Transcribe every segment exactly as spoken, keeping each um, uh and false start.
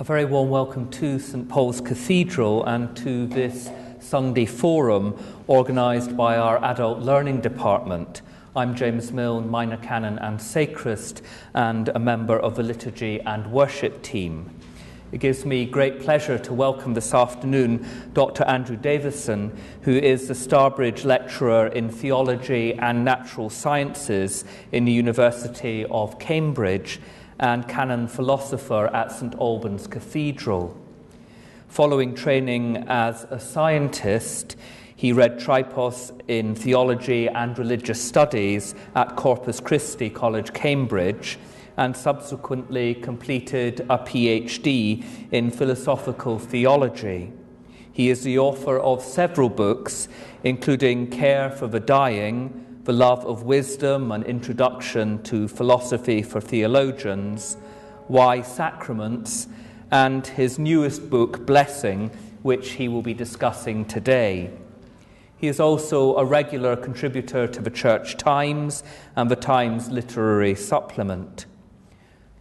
A very warm welcome to St Paul's Cathedral and to this Sunday forum organised by our Adult Learning Department. I'm James Milne, minor canon and sacrist, and a member of the liturgy and worship team. It gives me great pleasure to welcome this afternoon Doctor Andrew Davison, who is the Starbridge Lecturer in Theology and Natural Sciences in the University of Cambridge and canon philosopher at St Albans Cathedral. Following training as a scientist, he read Tripos in Theology and Religious Studies at Corpus Christi College, Cambridge, and subsequently completed a PhD in Philosophical Theology. He is the author of several books, including Care for the Dying, The Love of Wisdom, An Introduction to Philosophy for Theologians, Why Sacraments, and his newest book, Blessing, which he will be discussing today. He is also a regular contributor to the Church Times and the Times Literary Supplement.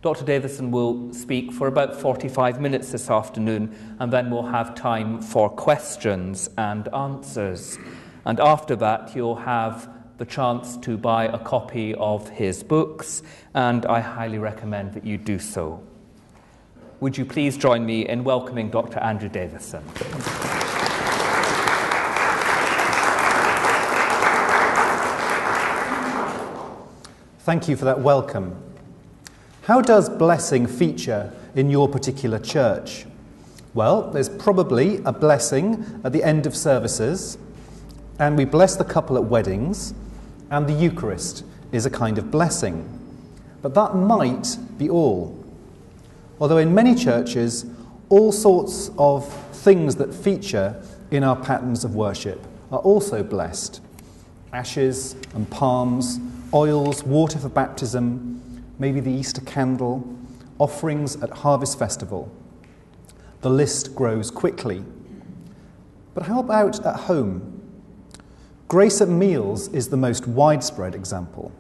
Doctor Davison will speak for about forty-five minutes this afternoon, and then we'll have time for questions and answers. And after that, you'll have the chance to buy a copy of his books, and I highly recommend that you do so. Would you please join me in welcoming Doctor Andrew Davison? Thank you for that welcome. How does blessing feature in your particular church? Well, there's probably a blessing at the end of services, and we bless the couple at weddings, and the Eucharist is a kind of blessing. But that might be all. Although in many churches, all sorts of things that feature in our patterns of worship are also blessed. Ashes and palms, oils, water for baptism, maybe the Easter candle, offerings at Harvest Festival. The list grows quickly. But how about at home? Grace at meals is the most widespread example.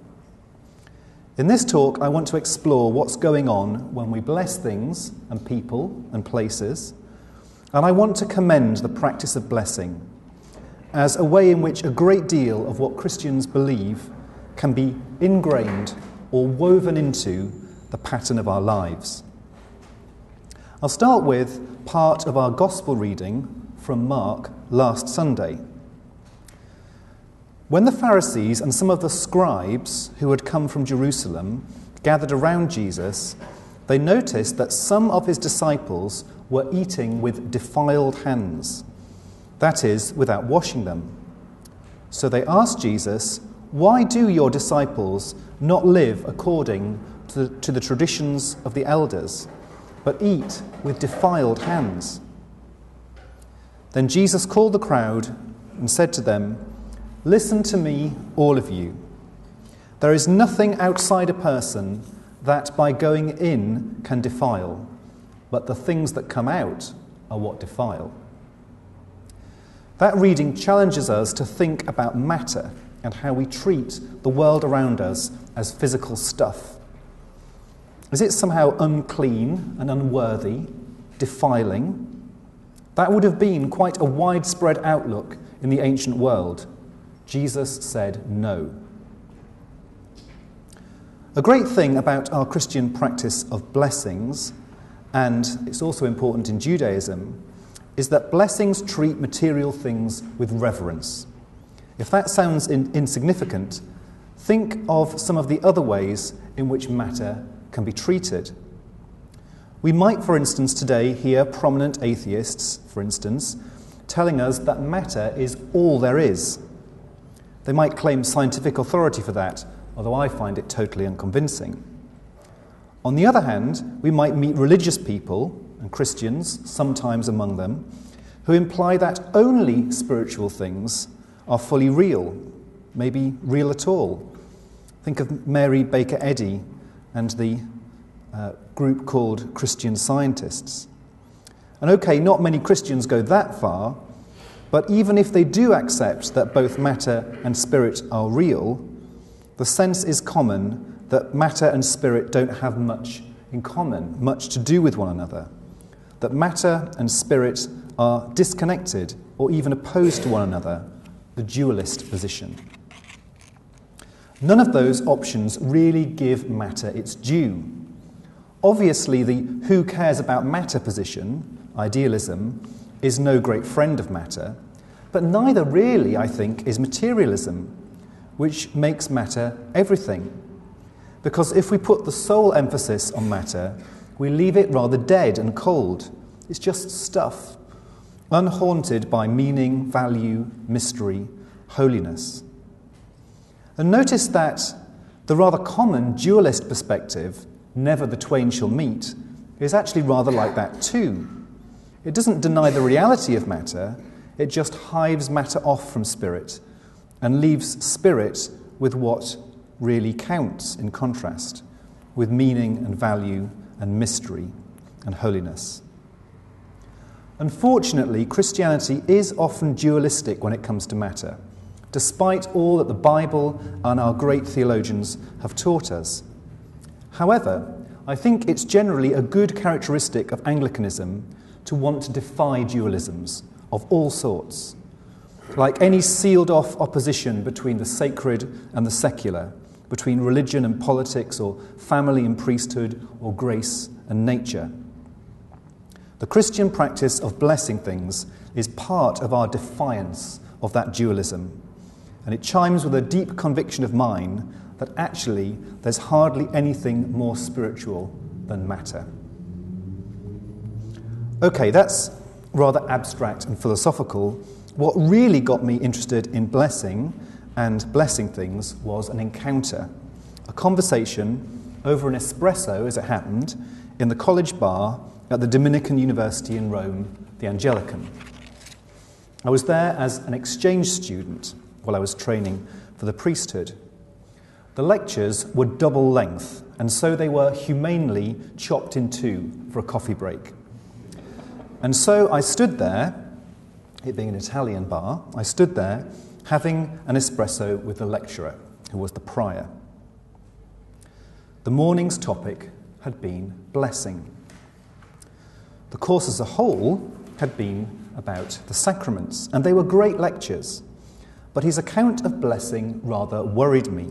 In this talk, I want to explore what's going on when we bless things and people and places, and I want to commend the practice of blessing as a way in which a great deal of what Christians believe can be ingrained or woven into the pattern of our lives. I'll start with part of our Gospel reading from Mark last Sunday. When the Pharisees and some of the scribes who had come from Jerusalem gathered around Jesus, they noticed that some of his disciples were eating with defiled hands, that is, without washing them. So they asked Jesus, "Why do your disciples not live according to the, to the traditions of the elders, but eat with defiled hands?" Then Jesus called the crowd and said to them, "Listen to me, all of you. There is nothing outside a person that by going in can defile, but the things that come out are what defile." That reading challenges us to think about matter and how we treat the world around us as physical stuff. Is it somehow unclean and unworthy, defiling? That would have been quite a widespread outlook in the ancient world. Jesus said no. A great thing about our Christian practice of blessings, and it's also important in Judaism, is that blessings treat material things with reverence. If that sounds in- insignificant, think of some of the other ways in which matter can be treated. We might, for instance, today hear prominent atheists, for instance, telling us that matter is all there is. They might claim scientific authority for that, although I find it totally unconvincing. On the other hand, we might meet religious people, and Christians, sometimes among them, who imply that only spiritual things are fully real, maybe real at all. Think of Mary Baker Eddy and the uh, group called Christian Scientists. And okay, not many Christians go that far, but even if they do accept that both matter and spirit are real, the sense is common that matter and spirit don't have much in common, much to do with one another. that matter and spirit are disconnected or even opposed to one another, the dualist position. None of those options really give matter its due. Obviously, the who cares about matter position, idealism, is no great friend of matter, but neither really, I think, is materialism, which makes matter everything. Because if we put the sole emphasis on matter, we leave it rather dead and cold. It's just stuff, unhaunted by meaning, value, mystery, holiness. And notice that the rather common dualist perspective, never the twain shall meet, is actually rather like that too. It doesn't deny the reality of matter, it just hives matter off from spirit and leaves spirit with what really counts in contrast, with meaning and value and mystery and holiness. Unfortunately, Christianity is often dualistic when it comes to matter, despite all that the Bible and our great theologians have taught us. However, I think it's generally a good characteristic of Anglicanism to want to defy dualisms of all sorts, like any sealed-off opposition between the sacred and the secular, between religion and politics, or family and priesthood, or grace and nature. The Christian practice of blessing things is part of our defiance of that dualism, and it chimes with a deep conviction of mine that actually there's hardly anything more spiritual than matter. Okay, that's rather abstract and philosophical. What really got me interested in blessing and blessing things was an encounter, a conversation over an espresso, as it happened, in the college bar at the Dominican University in Rome, the Anglican. I was there as an exchange student while I was training for the priesthood. The lectures were double length, and so they were humanely chopped in two for a coffee break. And so I stood there, it being an Italian bar, I stood there having an espresso with the lecturer, who was the prior. The morning's topic had been blessing. The course as a whole had been about the sacraments, and they were great lectures, but his account of blessing rather worried me.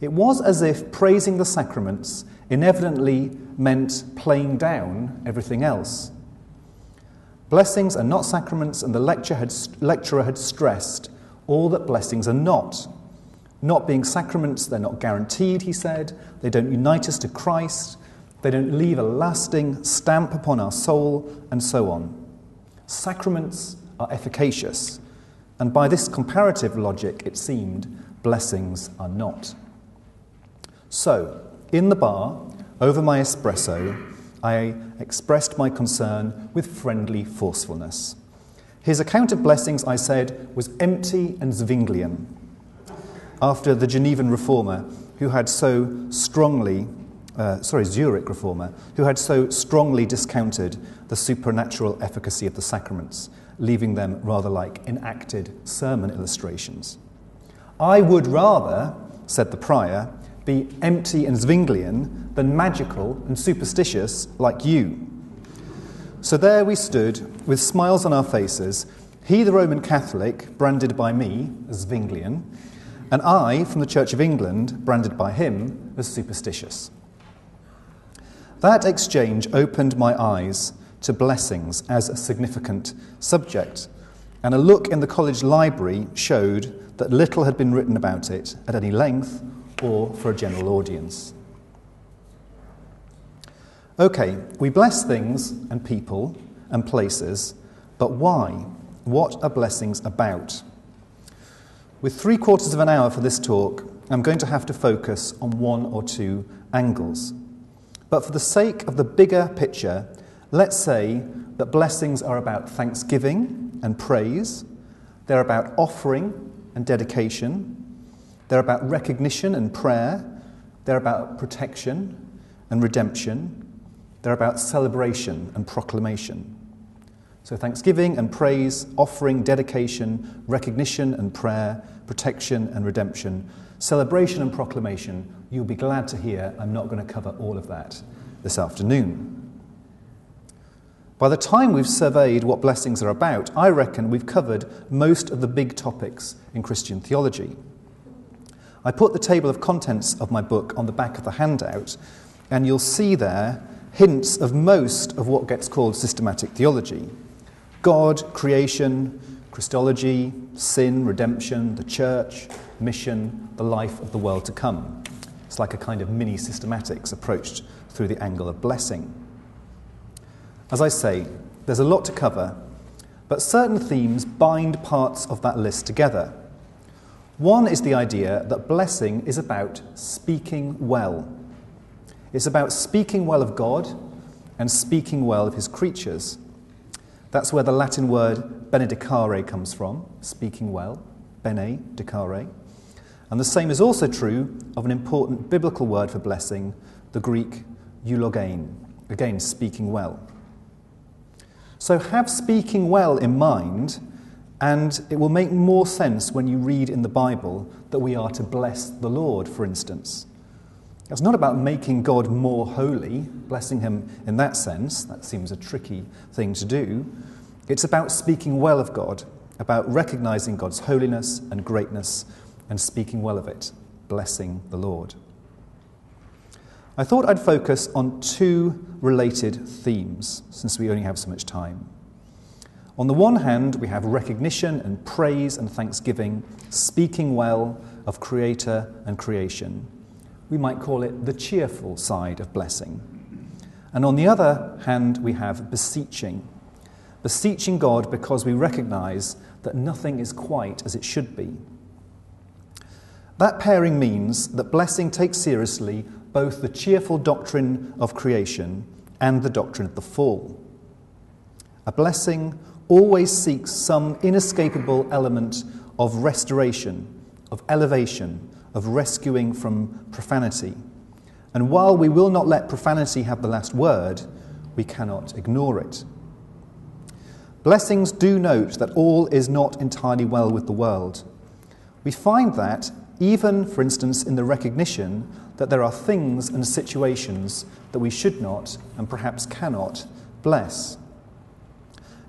It was as if praising the sacraments inevitably meant playing down everything else. Blessings are not sacraments, and the lecture had, lecturer had stressed all that blessings are not. Not being sacraments, they're not guaranteed, he said. They don't unite us to Christ. They don't leave a lasting stamp upon our soul, and so on. Sacraments are efficacious, and by this comparative logic, it seemed, blessings are not. So, in the bar, over my espresso, I expressed my concern with friendly forcefulness. His account of blessings, I said, was empty and Zwinglian, after the Genevan reformer who had so strongly, uh, sorry, Zurich reformer, who had so strongly discounted the supernatural efficacy of the sacraments, leaving them rather like enacted sermon illustrations. I would rather, said the prior, be empty and Zwinglian than magical and superstitious like you. So there we stood, with smiles on our faces, he the Roman Catholic, branded by me as Zwinglian, and I from the Church of England, branded by him as superstitious. That exchange opened my eyes to blessings as a significant subject, and a look in the college library showed that little had been written about it at any length or for a general audience. Okay, we bless things and people and places, but why? What are blessings about? With three quarters of an hour for this talk, I'm going to have to focus on one or two angles. But for the sake of the bigger picture, let's say that blessings are about thanksgiving and praise, they're about offering and dedication, they're about recognition and prayer. They're about protection and redemption. They're about celebration and proclamation. So thanksgiving and praise, offering, dedication, recognition and prayer, protection and redemption, celebration and proclamation. You'll be glad to hear I'm not going to cover all of that this afternoon. By the time we've surveyed what blessings are about, I reckon we've covered most of the big topics in Christian theology. I put the table of contents of my book on the back of the handout, and you'll see there hints of most of what gets called systematic theology. God, creation, Christology, sin, redemption, the church, mission, the life of the world to come. It's like a kind of mini-systematics approached through the angle of blessing. As I say, there's a lot to cover, but certain themes bind parts of that list together. One is the idea that blessing is about speaking well. It's about speaking well of God and speaking well of his creatures. That's where the Latin word benedicare comes from, speaking well, bene dicare. And the same is also true of an important biblical word for blessing, the Greek eulogein, again speaking well. So have speaking well in mind, and it will make more sense when you read in the Bible that we are to bless the Lord, for instance. It's not about making God more holy, blessing him in that sense. That seems a tricky thing to do. It's about speaking well of God, about recognizing God's holiness and greatness and speaking well of it, blessing the Lord. I thought I'd focus on two related themes, since we only have so much time. On the one hand, we have recognition and praise and thanksgiving, speaking well of Creator and creation. We might call it the cheerful side of blessing. And on the other hand, we have beseeching. Beseeching God because we recognize that nothing is quite as it should be. That pairing means that blessing takes seriously both the cheerful doctrine of creation and the doctrine of the fall. A blessing always seeks some inescapable element of restoration, of elevation, of rescuing from profanity. And while we will not let profanity have the last word, we cannot ignore it. Blessings do note that all is not entirely well with the world. We find that even, for instance, in the recognition that there are things and situations that we should not and perhaps cannot bless.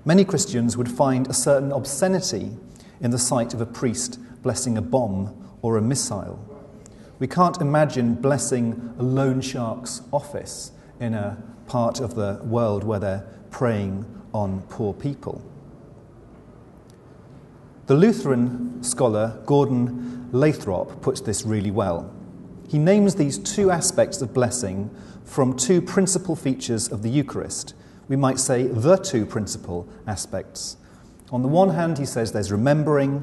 Many Christians would find a certain obscenity in the sight of a priest blessing a bomb or a missile. We can't imagine blessing a loan shark's office in a part of the world where they're preying on poor people. The Lutheran scholar Gordon Lathrop puts this really well. He names these two aspects of blessing from two principal features of the Eucharist. We might say the two principal aspects. On the one hand, he says there's remembering,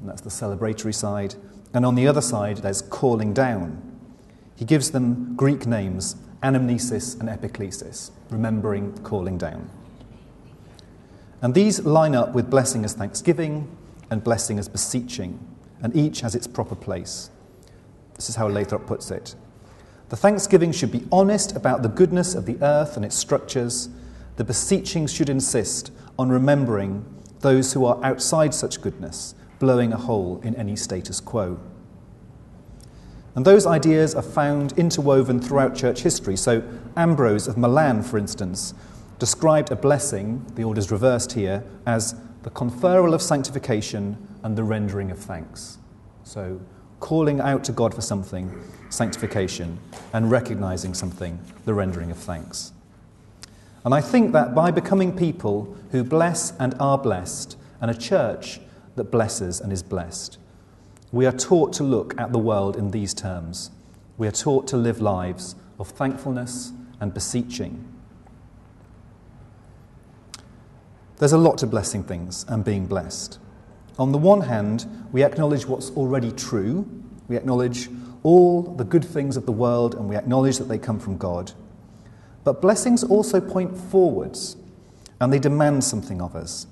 and that's the celebratory side, and on the other side, there's calling down. He gives them Greek names, anamnesis and epiklesis, remembering, calling down. And these line up with blessing as thanksgiving and blessing as beseeching, and each has its proper place. This is how Lathrop puts it. The thanksgiving should be honest about the goodness of the earth and its structures. The beseeching should insist on remembering those who are outside such goodness, blowing a hole in any status quo. And those ideas are found interwoven throughout church history. So Ambrose of Milan, for instance, described a blessing, the order's reversed here, as the conferral of sanctification and the rendering of thanks. So calling out to God for something, sanctification, and recognizing something, the rendering of thanks. And I think that by becoming people who bless and are blessed, and a church that blesses and is blessed, we are taught to look at the world in these terms. We are taught to live lives of thankfulness and beseeching. There's a lot to blessing things and being blessed. On the one hand, we acknowledge what's already true. We acknowledge all the good things of the world, and we acknowledge that they come from God. But blessings also point forwards, and they demand something of us.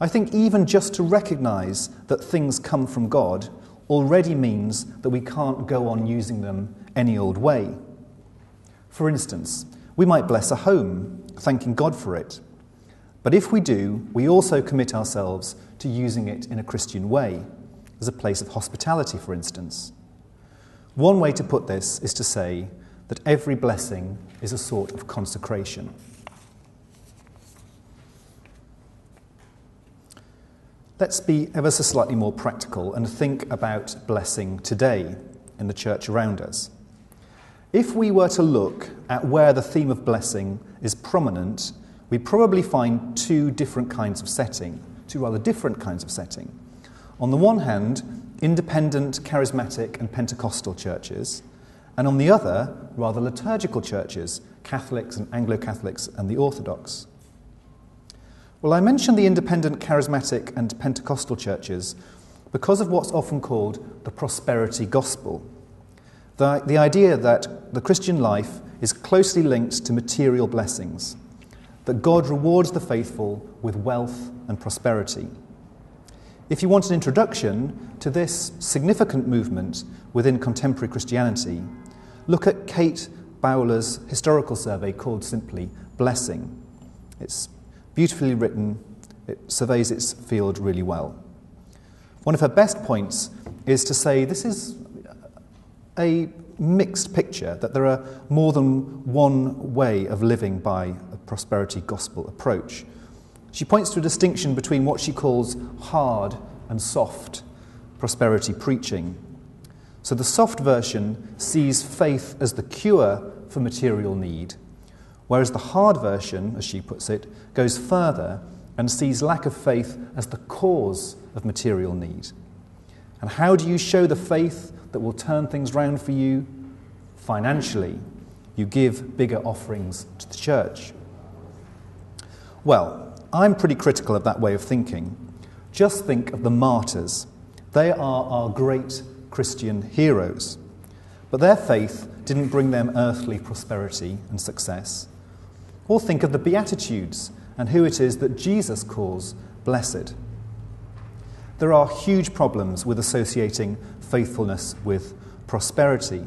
I think even just to recognize that things come from God already means that we can't go on using them any old way. For instance, we might bless a home, thanking God for it. But if we do, we also commit ourselves to using it in a Christian way, as a place of hospitality, for instance. One way to put this is to say that every blessing is a sort of consecration. Let's be ever so slightly more practical and think about blessing today in the church around us. If we were to look at where the theme of blessing is prominent, we probably find two different kinds of setting, two rather different kinds of setting. On the one hand, independent, charismatic and Pentecostal churches, and on the other, rather liturgical churches, Catholics and Anglo-Catholics and the Orthodox. Well, I mention the independent, charismatic and Pentecostal churches because of what's often called the prosperity gospel. The, the idea that the Christian life is closely linked to material blessings, that God rewards the faithful with wealth and prosperity. If you want an introduction to this significant movement within contemporary Christianity, look at Kate Bowler's historical survey called simply Blessing. It's beautifully written, it surveys its field really well. One of her best points is to say this is a mixed picture, that there are more than one way of living by a prosperity gospel approach. She points to a distinction between what she calls hard and soft prosperity preaching. So the soft version sees faith as the cure for material need, whereas the hard version, as she puts it, goes further and sees lack of faith as the cause of material need. And how do you show the faith that will turn things round for you? Financially, you give bigger offerings to the church. Well, I'm pretty critical of that way of thinking. Just think of the martyrs. They are our great Christian heroes. But their faith didn't bring them earthly prosperity and success. Or think of the Beatitudes and who it is that Jesus calls blessed. There are huge problems with associating faithfulness with prosperity,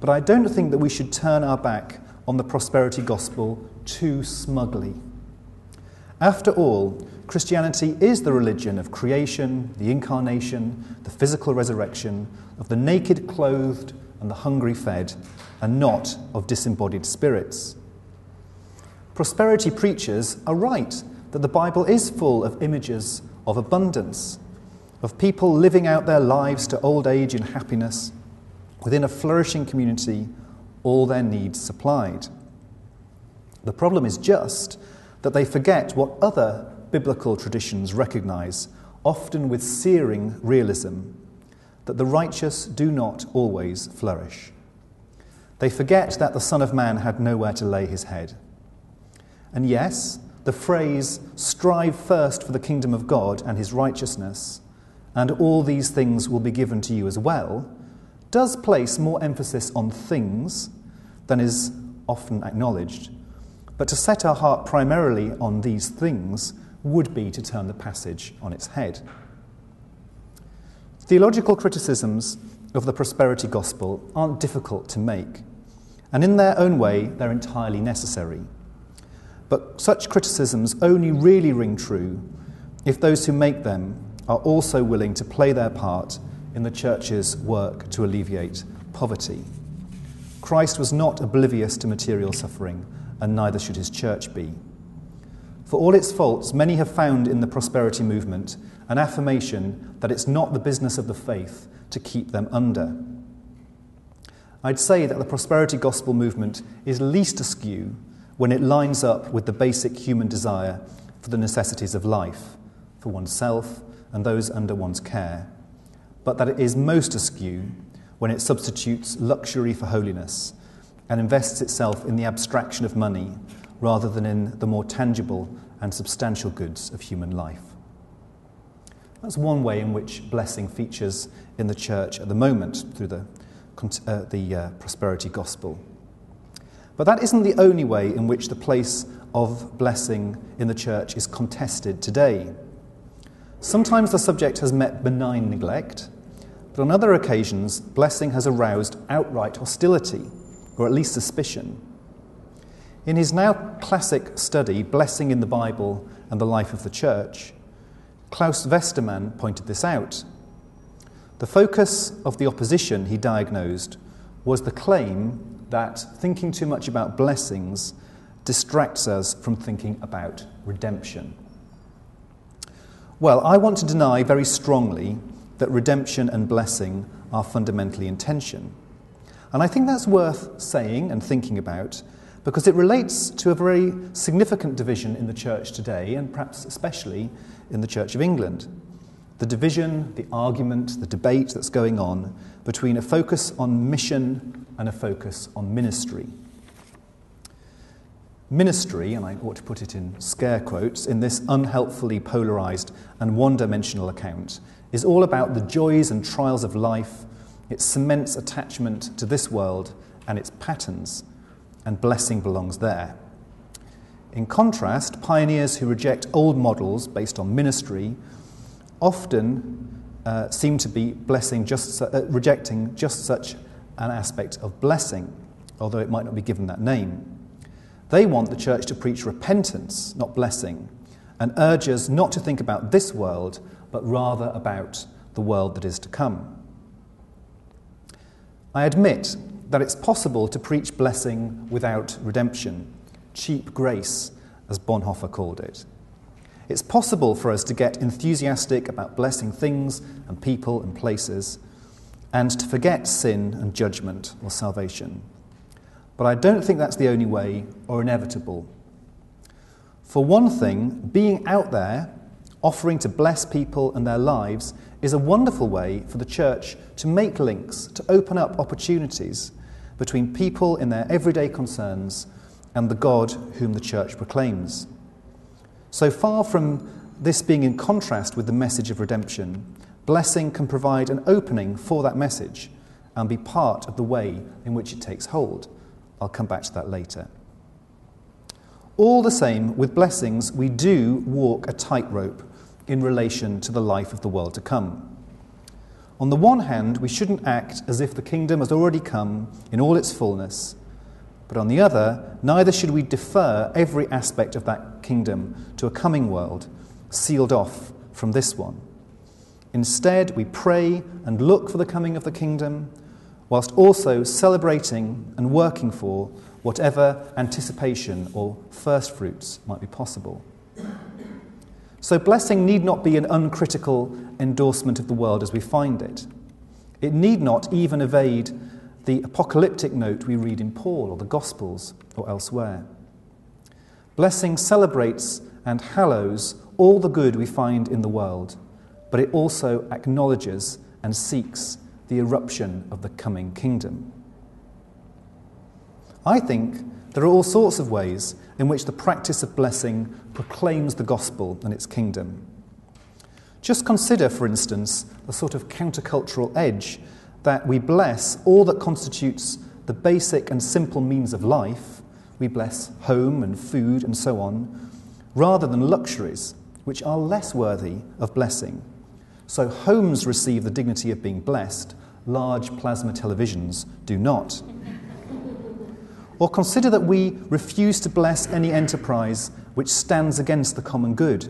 but I don't think that we should turn our back on the prosperity gospel too smugly. After all, Christianity is the religion of creation, the incarnation, the physical resurrection, of the naked clothed and the hungry fed, and not of disembodied spirits. Prosperity preachers are right that the Bible is full of images of abundance, of people living out their lives to old age in happiness, within a flourishing community, all their needs supplied. The problem is just that they forget what other biblical traditions recognize, often with searing realism, that the righteous do not always flourish. They forget that the Son of Man had nowhere to lay his head. And yes, the phrase, "Strive first for the kingdom of God and his righteousness, and all these things will be given to you as well," does place more emphasis on things than is often acknowledged. But to set our heart primarily on these things would be to turn the passage on its head. Theological criticisms of the prosperity gospel aren't difficult to make, and in their own way, they're entirely necessary. But such criticisms only really ring true if those who make them are also willing to play their part in the church's work to alleviate poverty. Christ was not oblivious to material suffering, and neither should his church be. For all its faults, many have found in the prosperity movement an affirmation that it's not the business of the faith to keep them under. I'd say that the prosperity gospel movement is least askew when it lines up with the basic human desire for the necessities of life, for oneself and those under one's care, but that it is most askew when it substitutes luxury for holiness and invests itself in the abstraction of money rather than in the more tangible and substantial goods of human life. That's one way in which blessing features in the church at the moment through the, uh, the uh, prosperity gospel. But that isn't the only way in which the place of blessing in the church is contested today. Sometimes the subject has met benign neglect, but on other occasions, blessing has aroused outright hostility, or at least suspicion. In his now classic study, Blessing in the Bible and the Life of the Church, Klaus Westermann pointed this out. The focus of the opposition, he diagnosed, was the claim that thinking too much about blessings distracts us from thinking about redemption. Well, I want to deny very strongly that redemption and blessing are fundamentally in tension. And I think that's worth saying and thinking about because it relates to a very significant division in the church today, and perhaps especially in the Church of England. The division, the argument, the debate that's going on between a focus on mission and a focus on ministry. Ministry, and I ought to put it in scare quotes, in this unhelpfully polarised and one-dimensional account, is all about the joys and trials of life. It cements attachment to this world and its patterns, and blessing belongs there. In contrast, pioneers who reject old models based on ministry often uh, seem to be blessing just, uh, rejecting just such an aspect of blessing, although it might not be given that name. They want the church to preach repentance, not blessing, and urge us not to think about this world, but rather about the world that is to come. I admit that it's possible to preach blessing without redemption, cheap grace, as Bonhoeffer called it. It's possible for us to get enthusiastic about blessing things and people and places, and to forget sin and judgment or salvation. But I don't think that's the only way or inevitable. For one thing, being out there, offering to bless people and their lives, is a wonderful way for the church to make links, to open up opportunities between people in their everyday concerns and the God whom the church proclaims. So far from this being in contrast with the message of redemption, blessing can provide an opening for that message and be part of the way in which it takes hold. I'll come back to that later. All the same, with blessings, we do walk a tightrope in relation to the life of the world to come. On the one hand, we shouldn't act as if the kingdom has already come in all its fullness, but on the other, neither should we defer every aspect of that kingdom to a coming world, sealed off from this one. Instead, we pray and look for the coming of the kingdom, whilst also celebrating and working for whatever anticipation or first fruits might be possible. So blessing need not be an uncritical endorsement of the world as we find it. It need not even evade the apocalyptic note we read in Paul or the Gospels or elsewhere. Blessing celebrates and hallows all the good we find in the world, but it also acknowledges and seeks the eruption of the coming kingdom. I think there are all sorts of ways in which the practice of blessing proclaims the gospel and its kingdom. Just consider, for instance, the sort of countercultural edge that we bless all that constitutes the basic and simple means of life. We bless home and food and so on, rather than luxuries, which are less worthy of blessing. So homes receive the dignity of being blessed, large plasma televisions do not. Or consider that we refuse to bless any enterprise which stands against the common good.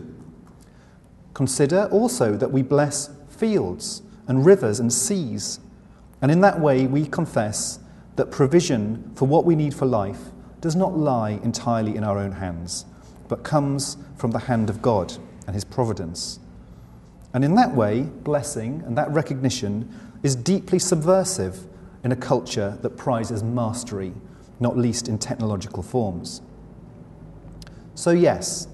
Consider also that we bless fields and rivers and seas, and in that way we confess that provision for what we need for life does not lie entirely in our own hands, but comes from the hand of God and his providence. And in that way, blessing and that recognition is deeply subversive in a culture that prizes mastery, not least in technological forms. So yes,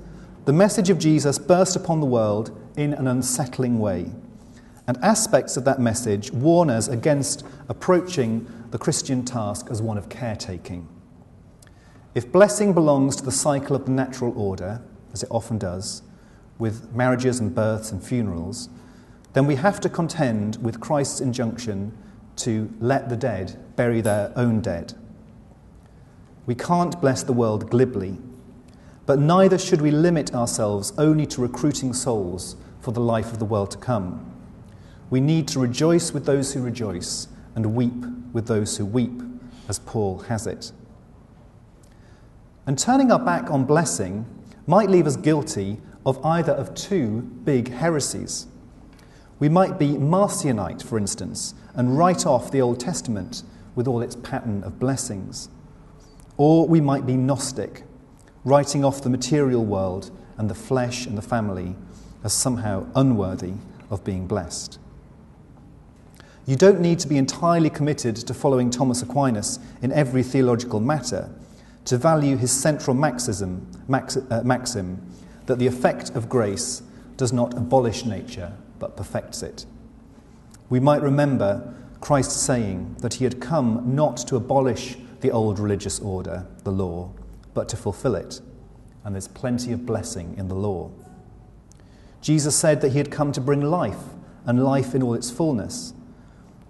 the message of Jesus burst upon the world in an unsettling way, and aspects of that message warn us against approaching the Christian task as one of caretaking. If blessing belongs to the cycle of the natural order, as it often does, with marriages and births and funerals, then we have to contend with Christ's injunction to let the dead bury their own dead. We can't bless the world glibly, but neither should we limit ourselves only to recruiting souls for the life of the world to come. We need to rejoice with those who rejoice and weep with those who weep, as Paul has it. And turning our back on blessing might leave us guilty of either of two big heresies. We might be Marcionite, for instance, and write off the Old Testament with all its pattern of blessings. Or we might be Gnostic, writing off the material world and the flesh and the family as somehow unworthy of being blessed. You don't need to be entirely committed to following Thomas Aquinas in every theological matter to value his central maxim, max, uh, maxim that the effect of grace does not abolish nature but perfects it. We might remember Christ saying that he had come not to abolish the old religious order, the law, but to fulfill it, and there's plenty of blessing in the law. Jesus said that he had come to bring life, and life in all its fullness,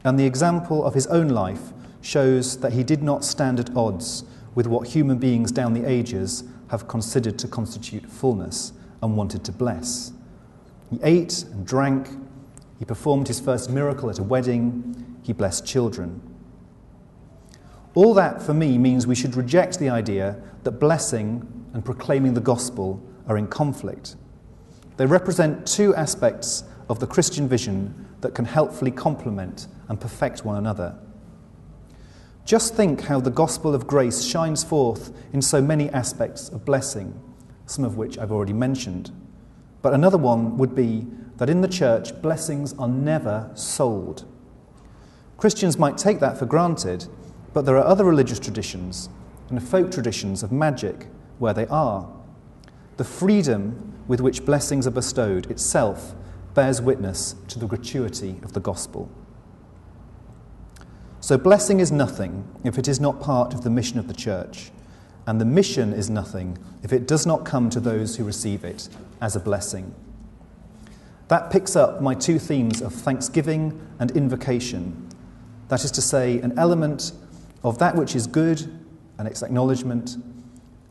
and the example of his own life shows that he did not stand at odds with what human beings down the ages have considered to constitute fullness and wanted to bless. He ate and drank, he performed his first miracle at a wedding, he blessed children. All that, for me, means we should reject the idea that blessing and proclaiming the gospel are in conflict. They represent two aspects of the Christian vision that can helpfully complement and perfect one another. Just think how the gospel of grace shines forth in so many aspects of blessing, some of which I've already mentioned. But another one would be that in the church, blessings are never sold. Christians might take that for granted, but there are other religious traditions and folk traditions of magic where they are. The freedom with which blessings are bestowed itself bears witness to the gratuity of the gospel. So blessing is nothing if it is not part of the mission of the church, and the mission is nothing if it does not come to those who receive it as a blessing. That picks up my two themes of thanksgiving and invocation, that is to say, an element of that which is good and its acknowledgement,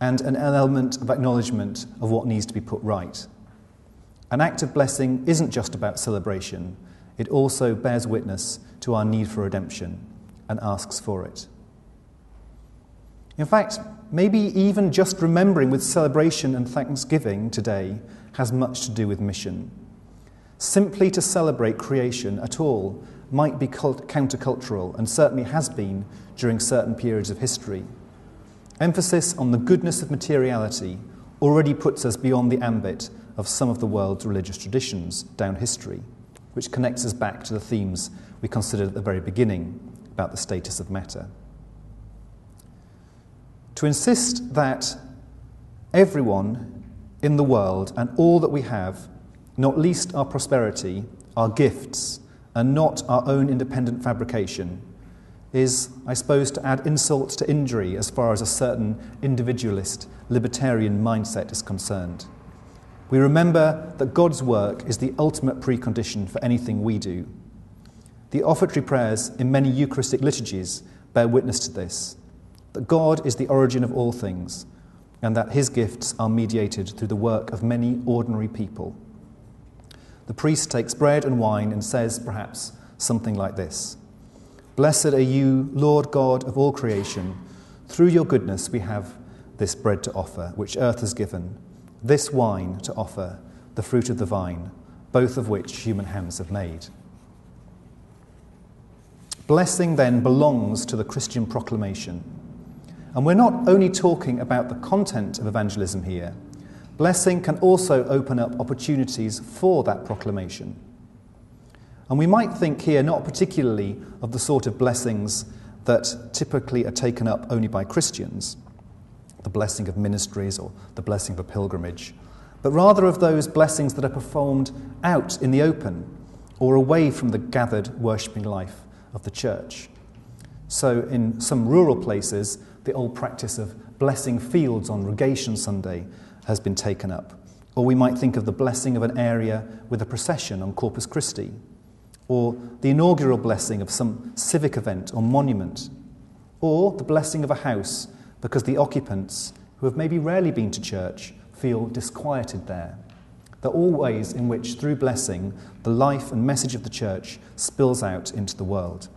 and an element of acknowledgement of what needs to be put right. An act of blessing isn't just about celebration, it also bears witness to our need for redemption and asks for it. In fact, maybe even just remembering with celebration and thanksgiving today has much to do with mission. Simply to celebrate creation at all might be countercultural and certainly has been during certain periods of history. Emphasis on the goodness of materiality already puts us beyond the ambit of some of the world's religious traditions down history, which connects us back to the themes we considered at the very beginning about the status of matter. To insist that everyone in the world and all that we have, not least our prosperity, our gifts, and not our own independent fabrication, is, I suppose, to add insult to injury as far as a certain individualist, libertarian mindset is concerned. We remember that God's work is the ultimate precondition for anything we do. The offertory prayers in many Eucharistic liturgies bear witness to this, that God is the origin of all things, and that his gifts are mediated through the work of many ordinary people. The priest takes bread and wine and says, perhaps, something like this: "Blessed are you, Lord God of all creation. Through your goodness we have this bread to offer, which earth has given, this wine to offer, the fruit of the vine, both of which human hands have made." Blessing, then, belongs to the Christian proclamation. And we're not only talking about the content of evangelism here. Blessing can also open up opportunities for that proclamation. And we might think here not particularly of the sort of blessings that typically are taken up only by Christians, the blessing of ministries or the blessing of a pilgrimage, but rather of those blessings that are performed out in the open or away from the gathered worshipping life of the church. So in some rural places, the old practice of blessing fields on Rogation Sunday has been taken up. Or we might think of the blessing of an area with a procession on Corpus Christi, or the inaugural blessing of some civic event or monument, or the blessing of a house because the occupants, who have maybe rarely been to church, feel disquieted there. There are all ways in which, through blessing, the life and message of the church spills out into the world.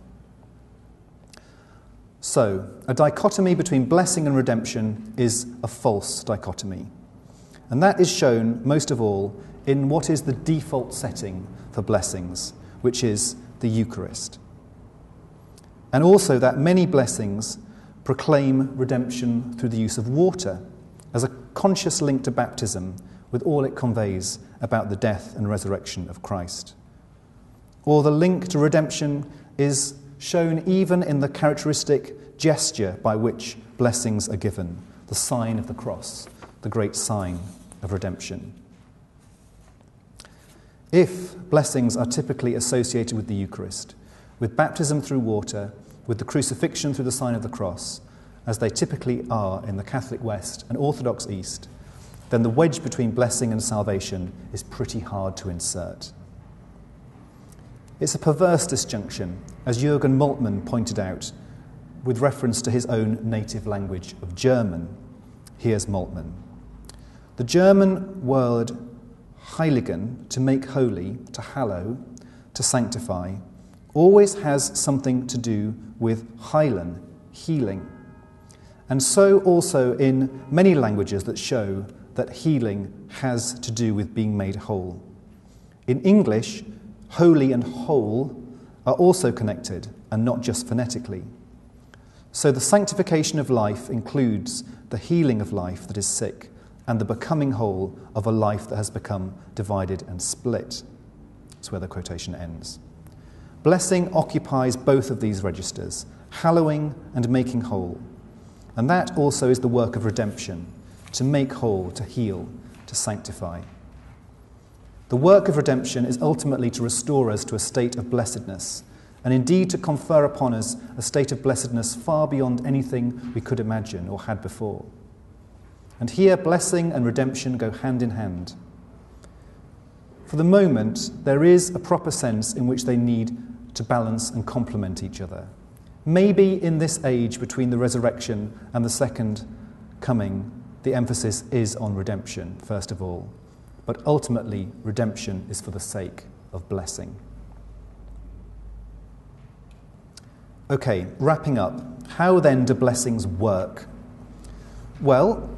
So, a dichotomy between blessing and redemption is a false dichotomy. And that is shown, most of all, in what is the default setting for blessings, which is the Eucharist. And also that many blessings proclaim redemption through the use of water as a conscious link to baptism, with all it conveys about the death and resurrection of Christ. Or the link to redemption is shown even in the characteristic gesture by which blessings are given, the sign of the cross, the great sign of redemption. If blessings are typically associated with the Eucharist, with baptism through water, with the crucifixion through the sign of the cross, as they typically are in the Catholic West and Orthodox East, then the wedge between blessing and salvation is pretty hard to insert. It's a perverse disjunction, as Jürgen Moltmann pointed out, with reference to his own native language of German. Here's Moltmann. The German word heiligen, to make holy, to hallow, to sanctify, always has something to do with heilen, healing. And so also in many languages that show that healing has to do with being made whole. In English, holy and whole are also connected, and not just phonetically. So the sanctification of life includes the healing of life that is sick and the becoming whole of a life that has become divided and split. That's where the quotation ends. Blessing occupies both of these registers, hallowing and making whole. And that also is the work of redemption, to make whole, to heal, to sanctify. The work of redemption is ultimately to restore us to a state of blessedness, and indeed to confer upon us a state of blessedness far beyond anything we could imagine or had before. And here, blessing and redemption go hand in hand. For the moment, there is a proper sense in which they need to balance and complement each other. Maybe in this age between the resurrection and the second coming, the emphasis is on redemption, first of all. But ultimately, redemption is for the sake of blessing. Okay, wrapping up. How then do blessings work? Well,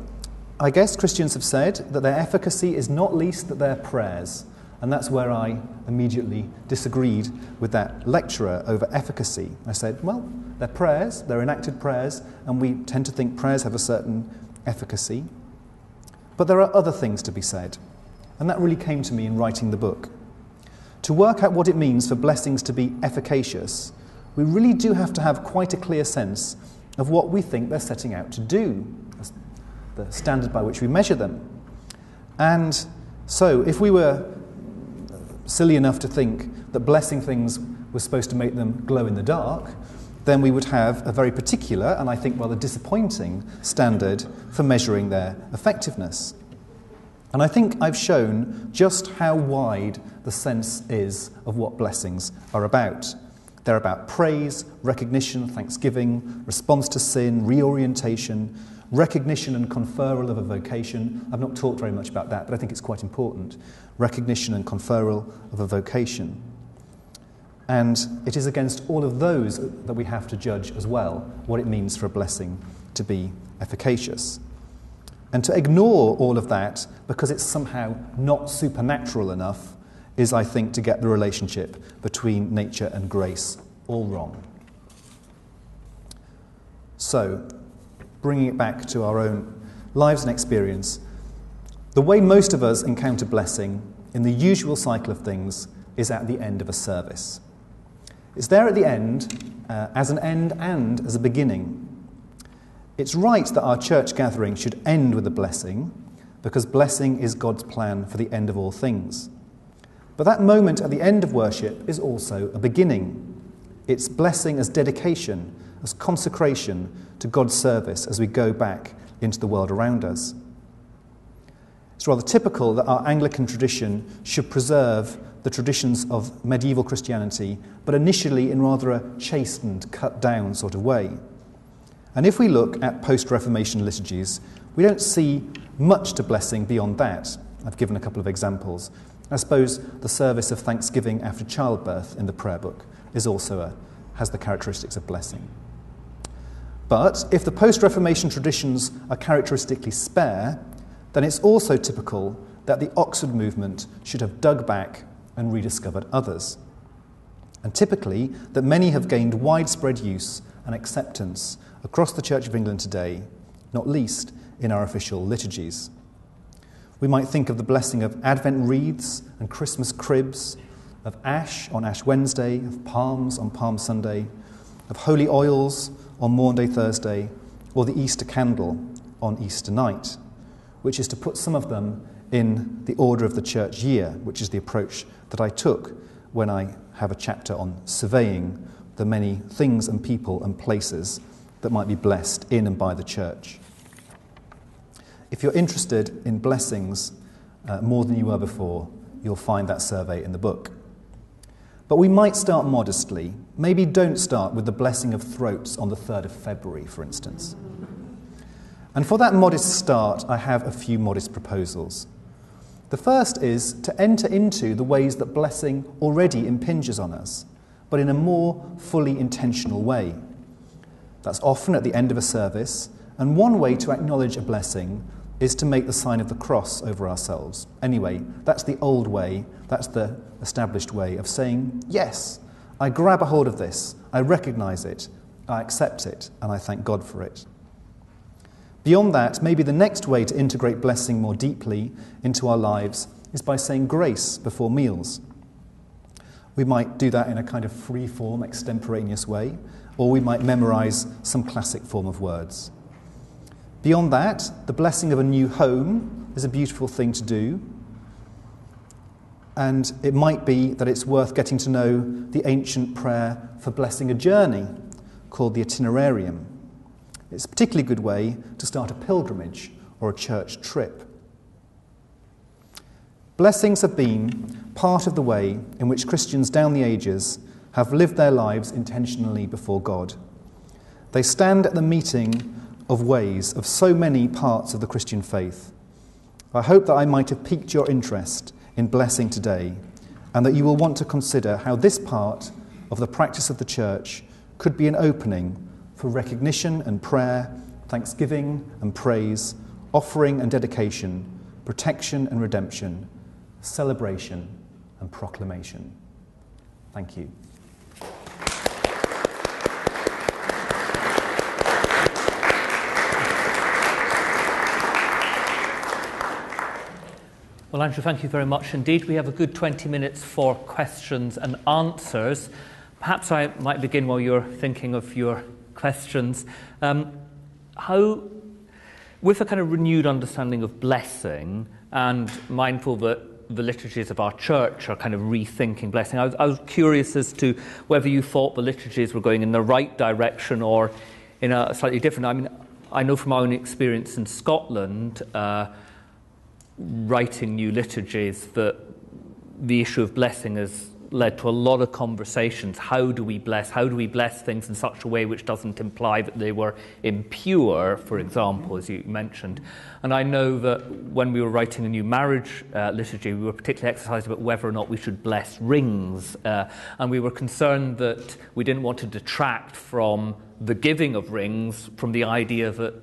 I guess Christians have said that their efficacy is not least that their prayers, and that's where I immediately disagreed with that lecturer over efficacy. I said, well, they're prayers, they're enacted prayers, and we tend to think prayers have a certain efficacy. But there are other things to be said, and that really came to me in writing the book. To work out what it means for blessings to be efficacious, we really do have to have quite a clear sense of what we think they're setting out to do, the standard by which we measure them. And so, if we were silly enough to think that blessing things was supposed to make them glow in the dark, then we would have a very particular, and I think rather disappointing, standard for measuring their effectiveness. And I think I've shown just how wide the sense is of what blessings are about. They're about praise, recognition, thanksgiving, response to sin, reorientation, recognition and conferral of a vocation. I've not talked very much about that, but I think it's quite important. Recognition and conferral of a vocation. And it is against all of those that we have to judge as well what it means for a blessing to be efficacious. And to ignore all of that because it's somehow not supernatural enough is, I think, to get the relationship between nature and grace all wrong. So, bringing it back to our own lives and experience, the way most of us encounter blessing in the usual cycle of things is at the end of a service. It's there at the end, uh, as an end and as a beginning. It's right that our church gathering should end with a blessing, because blessing is God's plan for the end of all things. But that moment at the end of worship is also a beginning. It's blessing as dedication, as consecration to God's service as we go back into the world around us. It's rather typical that our Anglican tradition should preserve the traditions of medieval Christianity, but initially in rather a chastened, cut-down sort of way. And if we look at post-Reformation liturgies, we don't see much to blessing beyond that. I've given a couple of examples. I suppose the service of thanksgiving after childbirth in the prayer book is also a, has the characteristics of blessing. But if the post-Reformation traditions are characteristically spare, then it's also typical that the Oxford movement should have dug back and rediscovered others. And typically, that many have gained widespread use and acceptance across the Church of England today, not least in our official liturgies. We might think of the blessing of Advent wreaths and Christmas cribs, of ash on Ash Wednesday, of palms on Palm Sunday, of holy oils on Maundy Thursday, or the Easter candle on Easter night, which is to put some of them in the order of the church year, which is the approach that I took when I have a chapter on surveying the many things and people and places that might be blessed in and by the church. If you're interested in blessings uh, more than you were before, you'll find that survey in the book. But we might start modestly. Maybe don't start with the blessing of throats on the third of February, for instance. And for that modest start, I have a few modest proposals. The first is to enter into the ways that blessing already impinges on us, but in a more fully intentional way. That's often at the end of a service, and one way to acknowledge a blessing is to make the sign of the cross over ourselves. Anyway, that's the old way, that's the established way of saying, yes, I grab a hold of this, I recognise it, I accept it, and I thank God for it. Beyond that, maybe the next way to integrate blessing more deeply into our lives is by saying grace before meals. We might do that in a kind of free-form, extemporaneous way, or we might memorise some classic form of words. Beyond that, the blessing of a new home is a beautiful thing to do, and it might be that it's worth getting to know the ancient prayer for blessing a journey called the itinerarium. It's a particularly good way to start a pilgrimage or a church trip. Blessings have been part of the way in which Christians down the ages have lived their lives intentionally before God. They stand at the meeting of ways of so many parts of the Christian faith. I hope that I might have piqued your interest in blessing today, and that you will want to consider how this part of the practice of the church could be an opening for recognition and prayer, thanksgiving and praise, offering and dedication, protection and redemption, celebration and proclamation. Thank you. Well, Andrew, thank you very much indeed. We have a good twenty minutes for questions and answers. Perhaps I might begin while you're thinking of your questions. Um, how, with a kind of renewed understanding of blessing and mindful that the liturgies of our church are kind of rethinking blessing, I was, I was curious as to whether you thought the liturgies were going in the right direction or in a slightly different. I mean, I know from my own experience in Scotland, uh, writing new liturgies, that the issue of blessing is led to a lot of conversations. How do we bless? How do we bless things in such a way which doesn't imply that they were impure, for example, as you mentioned? And I know that when we were writing a new marriage uh, liturgy, we were particularly exercised about whether or not we should bless rings. Uh, and we were concerned that we didn't want to detract from the giving of rings, from the idea that,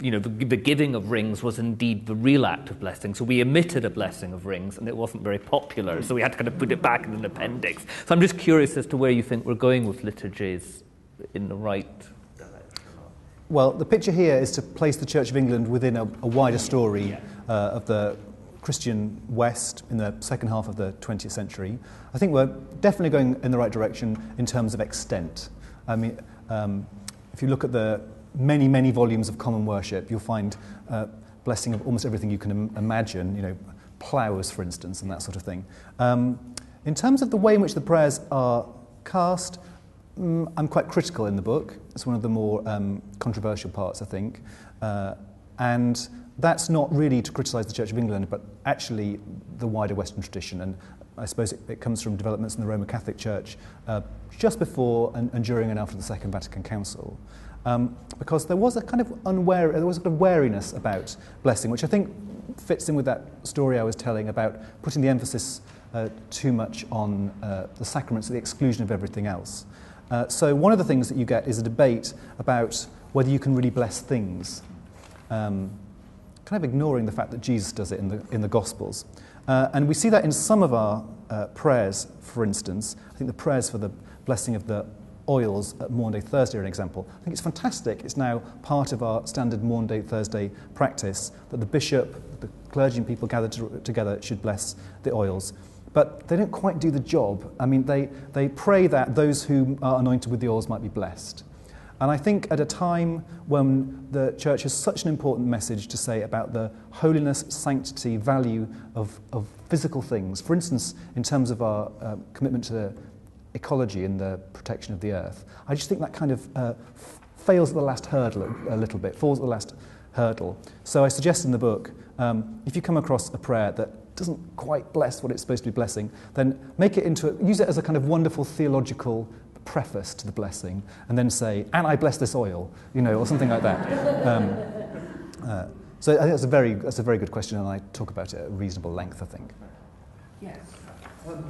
you know, the, the giving of rings was indeed the real act of blessing. So we omitted a blessing of rings, and it wasn't very popular, so we had to kind of put it back in an appendix. So I'm just curious as to where you think we're going with liturgies in the right direction. Well, the picture here is to place the Church of England within a, a wider story yeah. uh, of the Christian West in the second half of the twentieth century. I think we're definitely going in the right direction in terms of extent. I mean, um, if you look at the many, many volumes of common worship, you'll find uh, blessing of almost everything you can im- imagine, you know, ploughs, for instance, and that sort of thing. Um, in terms of the way in which the prayers are cast, mm, I'm quite critical in the book. It's one of the more um, controversial parts, I think. Uh, and that's not really to criticise the Church of England, but actually the wider Western tradition. And I suppose it, it comes from developments in the Roman Catholic Church uh, just before and, and during and after the Second Vatican Council. Um, because there was a kind of unwary, there was a kind of wariness about blessing, which I think fits in with that story I was telling about putting the emphasis uh, too much on uh, the sacraments at the exclusion of everything else. Uh, so one of the things that you get is a debate about whether you can really bless things, um, kind of ignoring the fact that Jesus does it in the in the Gospels, uh, and we see that in some of our uh, prayers. For instance, I think the prayers for the blessing of the oils at Maundy Thursday are an example. I think it's fantastic. It's now part of our standard Maundy Thursday practice that the bishop, the clergy and people gathered to, together should bless the oils. But they don't quite do the job. I mean, they, they pray that those who are anointed with the oils might be blessed. And I think at a time when the church has such an important message to say about the holiness, sanctity, value of, of physical things, for instance, in terms of our uh, commitment to the ecology and the protection of the earth, I just think that kind of uh, fails at the last hurdle a little bit, falls at the last hurdle. So I suggest in the book, um, if you come across a prayer that doesn't quite bless what it's supposed to be blessing, then make it into a, use it as a kind of wonderful theological preface to the blessing, and then say, "And I bless this oil," you know, or something like that. Um, uh, so I think that's a very that's a very good question, and I talk about it at reasonable length, I think. Yes. Um,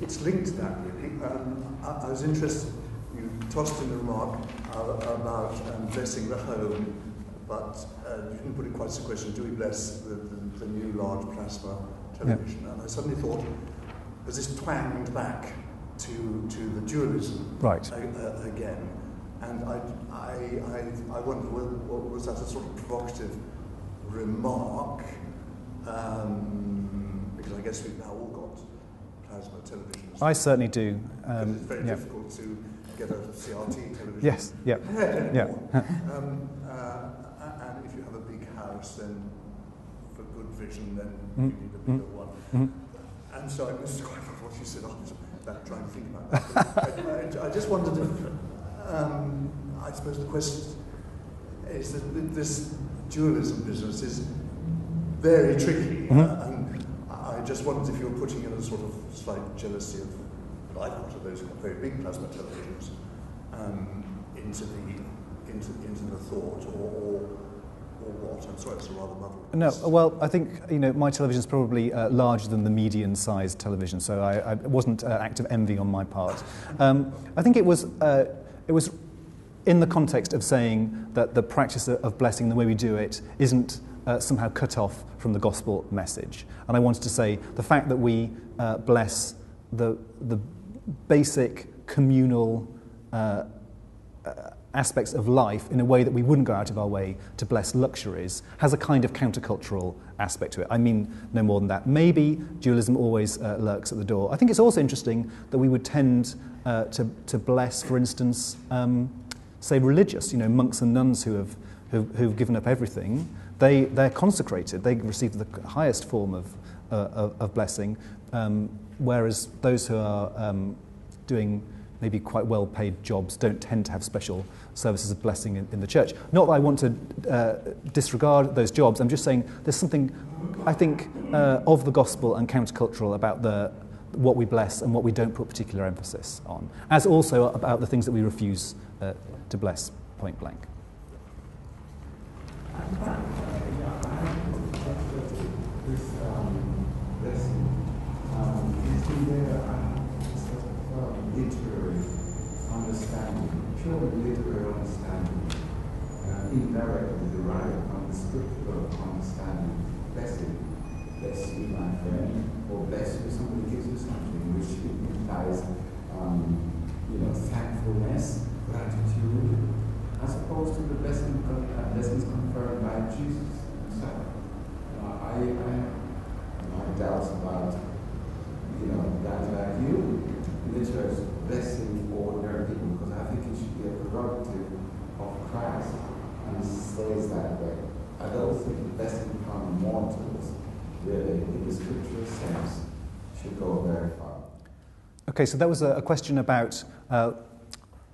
it's linked to that, really. Um, I, I was interested. You tossed in the remark about um, blessing the home. But uh, you didn't put it quite as a question, do we bless the, the, the new large plasma television? Yep. And I suddenly thought, has this twanged back to, to the dualism right. a, a, again? And I, I, I, I wonder, was that a sort of provocative remark? Um, because I guess we've now all got plasma televisions. I certainly do. Um, it's very yep. difficult to get a C R T television. Yes, yeah. yeah. um, uh, And if you have a big house, then for good vision, then mm. you need a bigger mm. one. Mm. And so I was quite what you said after that, trying to think about that. I, I, I just wondered if, um, I suppose the question is that this dualism business is very tricky. Mm-hmm. uh, and I just wondered if you were putting in a sort of slight jealousy of, well, I've got those very big plasma televisions um, into the Into, into the thought, or, or, or what? I'm sorry, it's a rather muddled. No, well, I think you know my television is probably uh, larger than the median-sized television, so I, I, it wasn't uh, active envy on my part. Um, I think it was uh, it was in the context of saying that the practice of blessing, the way we do it, isn't uh, somehow cut off from the gospel message. And I wanted to say the fact that we uh, bless the the basic communal. Uh, uh, aspects of life in a way that we wouldn't go out of our way to bless luxuries has a kind of countercultural aspect to it. I mean, no more than that. Maybe dualism always uh, lurks at the door. I think it's also interesting that we would tend uh, to, to bless, for instance, um, say religious, you know, monks and nuns who have who've, who've given up everything. They, they're consecrated. They receive the highest form of, uh, of, of blessing, um, whereas those who are um, doing maybe quite well-paid jobs don't tend to have special services of blessing in, in the church. Not that I want to uh, disregard those jobs. I'm just saying there's something, I think, uh, of the gospel and countercultural about the what we bless and what we don't put particular emphasis on, as also about the things that we refuse uh, to bless, point blank. Literary understanding uh, indirectly derived from the scriptural understanding. Bless it, bless you, my friend, or bless you, somebody gives you something, which implies, um, you know, thankfulness, gratitude, as opposed to the blessing, uh, blessings conferred by Jesus himself. Uh, I, I have my doubts about, you know, that I view in the church blessing ordinary people, because I think it should be a prerogative of Christ, and it stays that way. I don't think blessing from mortals, really, in the scriptural sense, should go very far. Okay, so that was a question about uh,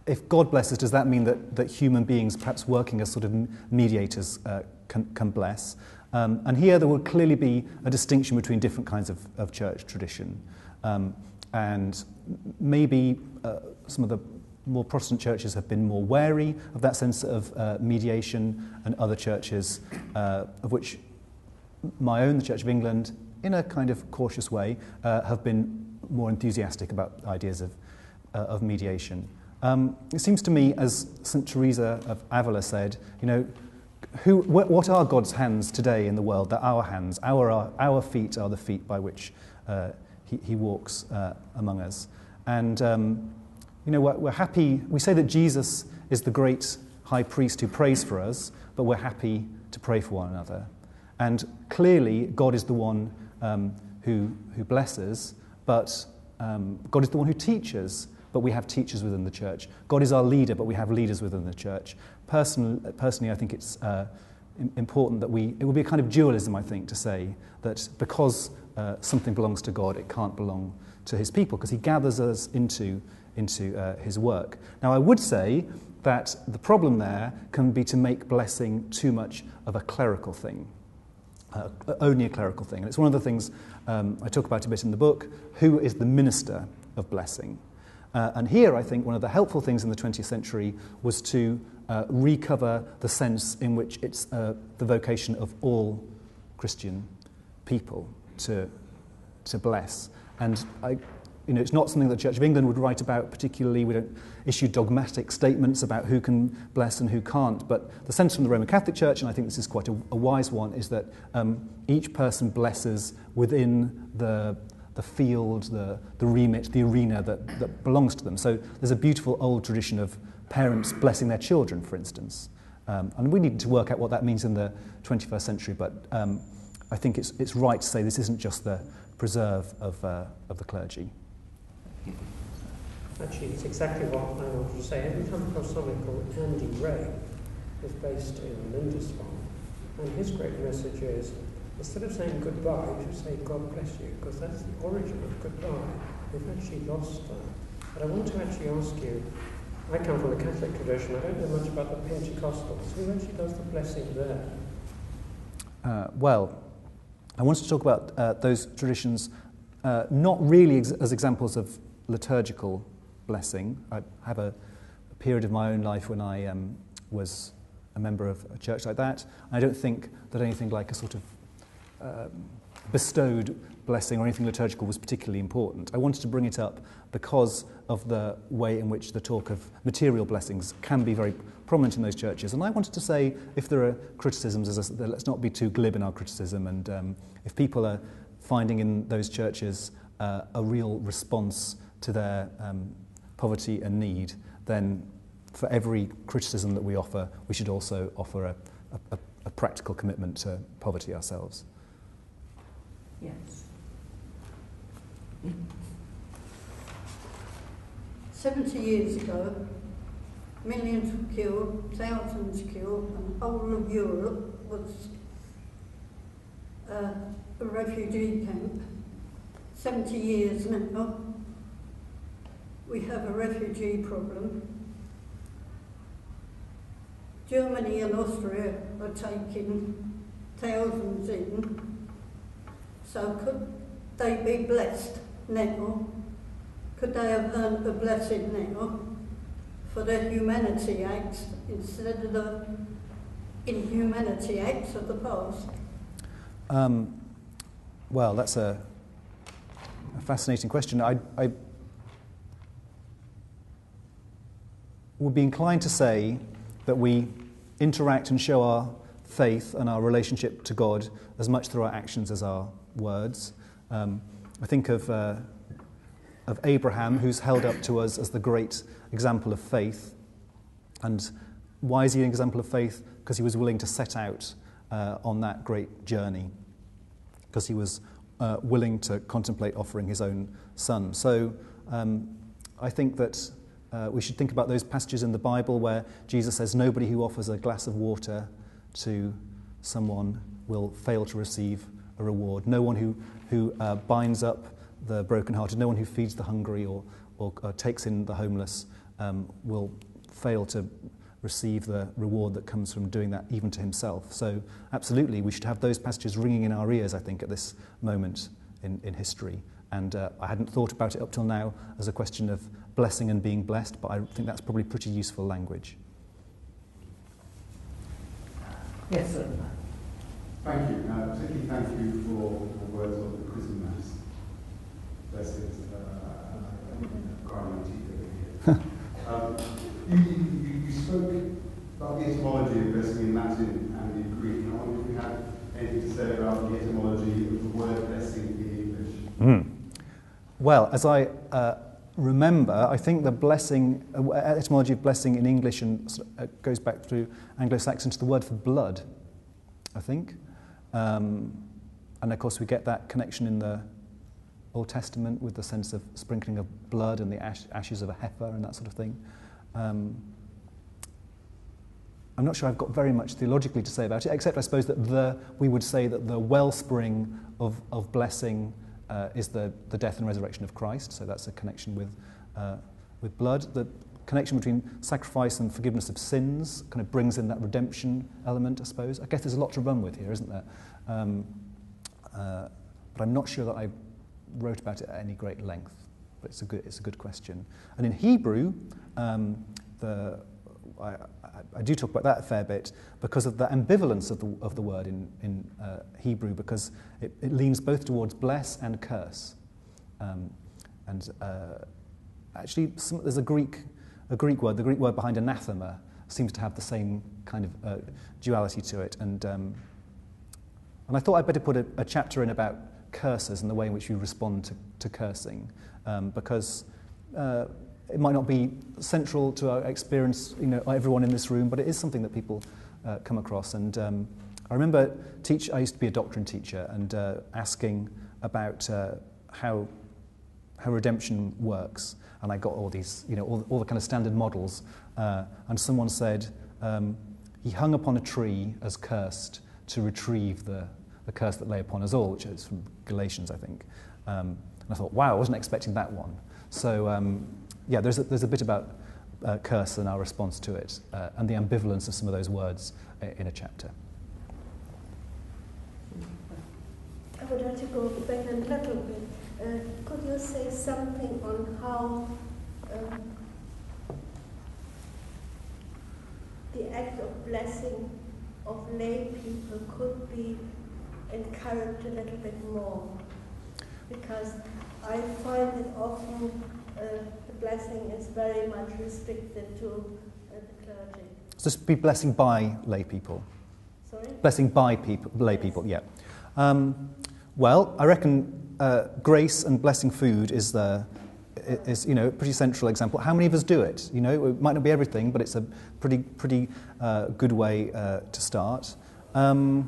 if God blesses, does that mean that, that human beings, perhaps working as sort of mediators, uh, can, can bless? Um, and here there will clearly be a distinction between different kinds of, of church tradition. Um, And maybe uh, some of the more Protestant churches have been more wary of that sense of uh, mediation, and other churches, uh, of which my own, the Church of England, in a kind of cautious way, uh, have been more enthusiastic about ideas of, uh, of mediation. Um, it seems to me, as Saint Teresa of Avila said, you know, who, wh what are God's hands today in the world? That our hands, our, our, our feet are the feet by which uh, He, he walks uh, among us, and um, You know, we're, we're happy, we say that Jesus is the great high priest who prays for us, but we're happy to pray for one another. And clearly, God is the one um, who, who blesses, but um, God is the one who teaches, but we have teachers within the church. God is our leader, but we have leaders within the church. Person, personally, I think it's uh, important that we, it would be a kind of dualism, I think, to say that because uh, something belongs to God, it can't belong to his people, because he gathers us into, into uh, his work. Now, I would say that the problem there can be to make blessing too much of a clerical thing. Uh, only a clerical thing. And it's one of the things um, I talk about a bit in the book, who is the minister of blessing? Uh, and here, I think, one of the helpful things in the twentieth century was to uh, recover the sense in which it's uh, the vocation of all Christian people to, to bless. And I, you know, it's not something that the Church of England would write about particularly. We don't issue dogmatic statements about who can bless and who can't. But the sense from the Roman Catholic Church, and I think this is quite a, a wise one, is that um, each person blesses within the the field, the, the remit, the arena that, that belongs to them. So there's a beautiful old tradition of parents blessing their children, for instance. Um, and we need to work out what that means in the twenty-first century, but um, I think it's, it's right to say this isn't just the preserve of, uh, of the clergy. Actually, it's exactly what I wanted to say. Every time I someone called Andy Ray, who's based in Lindisfarne, and his great message is, instead of saying goodbye, you should say God bless you, because that's the origin of goodbye. We've actually lost that. But I want to actually ask you, I come from a Catholic tradition, I don't know much about the Pentecostals. Who actually does the blessing there? Uh, well, I wanted to talk about uh, those traditions uh, not really ex as examples of liturgical blessing. I have a, a period of my own life when I um, was a member of a church like that. I don't think that anything like a sort of Um, bestowed blessing or anything liturgical was particularly important. I wanted to bring it up because of the way in which the talk of material blessings can be very prominent in those churches. And I wanted to say, if there are criticisms, as I, let's not be too glib in our criticism. And um, if people are finding in those churches uh, a real response to their um, poverty and need, then for every criticism that we offer, we should also offer a, a, a practical commitment to poverty ourselves. Yes. Seventy years ago, millions were killed, thousands killed, and the whole of Europe was uh, a refugee camp. Seventy years now, we have a refugee problem. Germany and Austria are taking thousands in. So could they be blessed now? Could they have earned the blessing now for their humanity acts instead of the inhumanity acts of the past? Um, well, that's a, a fascinating question. I, I would be inclined to say that we interact and show our faith and our relationship to God as much through our actions as our words. Um, I think of, uh, of Abraham, who's held up to us as the great example of faith. And why is he an example of faith? Because he was willing to set out uh, on that great journey, because he was uh, willing to contemplate offering his own son. So um, I think that uh, we should think about those passages in the Bible where Jesus says, nobody who offers a glass of water to someone will fail to receive a reward. No one who, who uh, binds up the brokenhearted, no one who feeds the hungry or, or, or takes in the homeless um, will fail to receive the reward that comes from doing that, even to himself. So absolutely, we should have those passages ringing in our ears, I think, at this moment in, in history. And uh, I hadn't thought about it up till now as a question of blessing and being blessed, but I think that's probably pretty useful language. Yes, sir. Thank you. Uh, particularly thank you for the words of the Christmas blessings. Uh, um, you, you, you spoke about the etymology of blessing in Latin and in Greek, and I wonder if you had anything to say about the etymology of the word blessing in English. Mm. Well, as I uh, remember, I think the blessing, uh, etymology of blessing in English and uh, goes back through Anglo-Saxon to the word for blood, I think. Um, and of course we get that connection in the Old Testament with the sense of sprinkling of blood and the ash, ashes of a heifer and that sort of thing. Um, I'm not sure I've got very much theologically to say about it, except I suppose that the, we would say that the wellspring of, of blessing Uh, is the, the death and resurrection of Christ, so that's a connection with, uh, with blood. The connection between sacrifice and forgiveness of sins kind of brings in that redemption element, I suppose. I guess there's a lot to run with here, isn't there? Um, uh, but I'm not sure that I wrote about it at any great length, but it's a good, it's a good question. And in Hebrew, um, the, I, I, I do talk about that a fair bit because of the ambivalence of the, of the word in, in uh, Hebrew, because it, it leans both towards bless and curse. Um, and uh, actually, some, there's a Greek, a Greek word, the Greek word behind anathema seems to have the same kind of uh, duality to it. And, um, and I thought I'd better put a, a chapter in about curses and the way in which you respond to, to cursing, um, because uh, it might not be central to our experience, you know, everyone in this room, but it is something that people uh, come across. And um, I remember teach, I used to be a doctrine teacher and uh, asking about uh, how, how redemption works. And I got all these, you know, all, all the kind of standard models. Uh, and someone said, um, he hung upon a tree as cursed to retrieve the, the curse that lay upon us all, which is from Galatians, I think. Um, and I thought, wow, I wasn't expecting that one. So, um, yeah, there's a, there's a bit about uh, curse and our response to it, uh, and the ambivalence of some of those words uh, in a chapter. I would like to go back a little bit. Uh, could you say something on how um, the act of blessing of lay people could be encouraged a little bit more? Because I find it often uh, blessing is very much restricted to uh, the clergy. So be blessing by lay people. Sorry? Blessing by people, lay yes. people, yeah. Um, well, I reckon uh, grace and blessing food is the is you know a pretty central example. How many of us do it? You know, it might not be everything, but it's a pretty pretty uh, good way uh, to start. Um,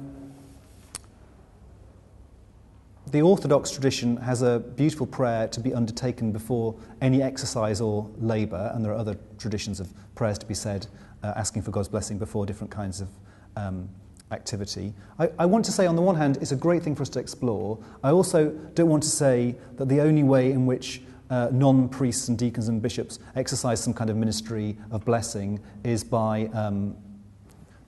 The Orthodox tradition has a beautiful prayer to be undertaken before any exercise or labour, and there are other traditions of prayers to be said, uh, asking for God's blessing before different kinds of um, activity. I, I want to say, on the one hand, it's a great thing for us to explore. I also don't want to say that the only way in which uh, non-priests and deacons and bishops exercise some kind of ministry of blessing is by um,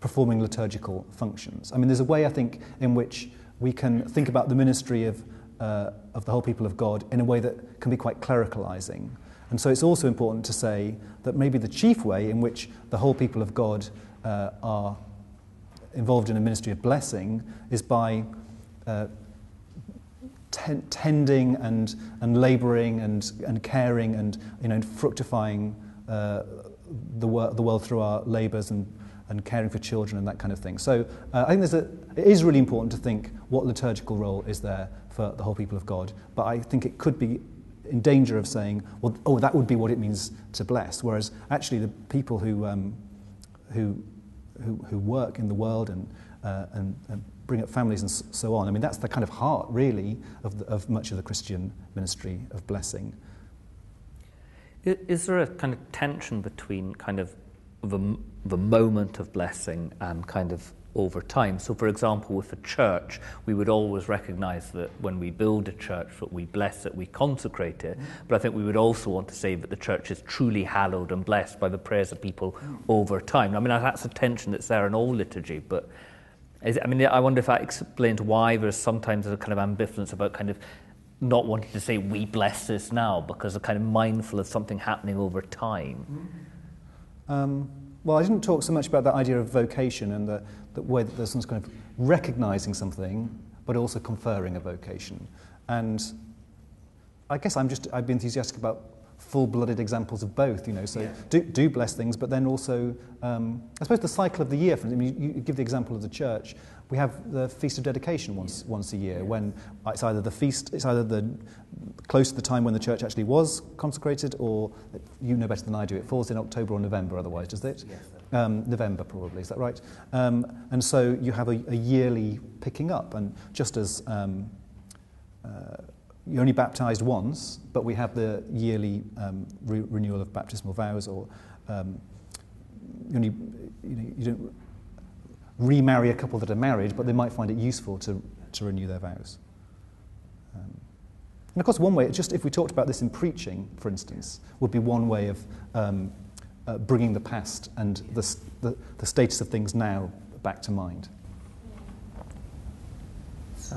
performing liturgical functions. I mean, there's a way, I think, in which we can think about the ministry of, uh, of the whole people of God in a way that can be quite clericalizing. And so it's also important to say that maybe the chief way in which the whole people of God uh, are involved in a ministry of blessing is by uh, ten- tending and, and laboring and, and caring and, you know, fructifying uh, the, wor- the world through our labors and and caring for children and that kind of thing. So uh, I think there's a, it is really important to think what liturgical role is there for the whole people of God, but I think it could be in danger of saying, well, oh, that would be what it means to bless, whereas actually the people who um, who, who who work in the world and, uh, and and bring up families and so on, I mean, that's the kind of heart, really, of, the, of much of the Christian ministry of blessing. Is there a kind of tension between kind of the the moment of blessing and kind of over time? So, for example, with the church, we would always recognise that when we build a church, that we bless it, we consecrate it. But I think we would also want to say that the church is truly hallowed and blessed by the prayers of people over time. I mean, that's a tension that's there in all liturgy, but is, I mean, I wonder if that explains why there's sometimes a kind of ambivalence about kind of not wanting to say we bless this now, because they're kind of mindful of something happening over time. Um, Well, I didn't talk so much about that idea of vocation and the, the way that there's some kind of recognising something, but also conferring a vocation. And I guess I'm just, I'd be enthusiastic about full-blooded examples of both, you know, so yeah. do, do bless things, but then also, um, I suppose the cycle of the year, for instance, you, you give the example of the church, we have the Feast of Dedication once, yeah. once a year, yeah. when it's either the feast, it's either the close to the time when the church actually was consecrated, or, you know better than I do, it falls in October or November otherwise, does it? Yes, um, November probably, is that right? Um, and so you have a, a yearly picking up, and just as um, uh, you're only baptised once, but we have the yearly um, re renewal of baptismal vows, or um, you, only, you, know, you don't remarry a couple that are married, but they might find it useful to, to renew their vows. Um, and of course, one way, just if we talked about this in preaching, for instance, would be one way of um, uh, bringing the past and the, the, the status of things now back to mind. So,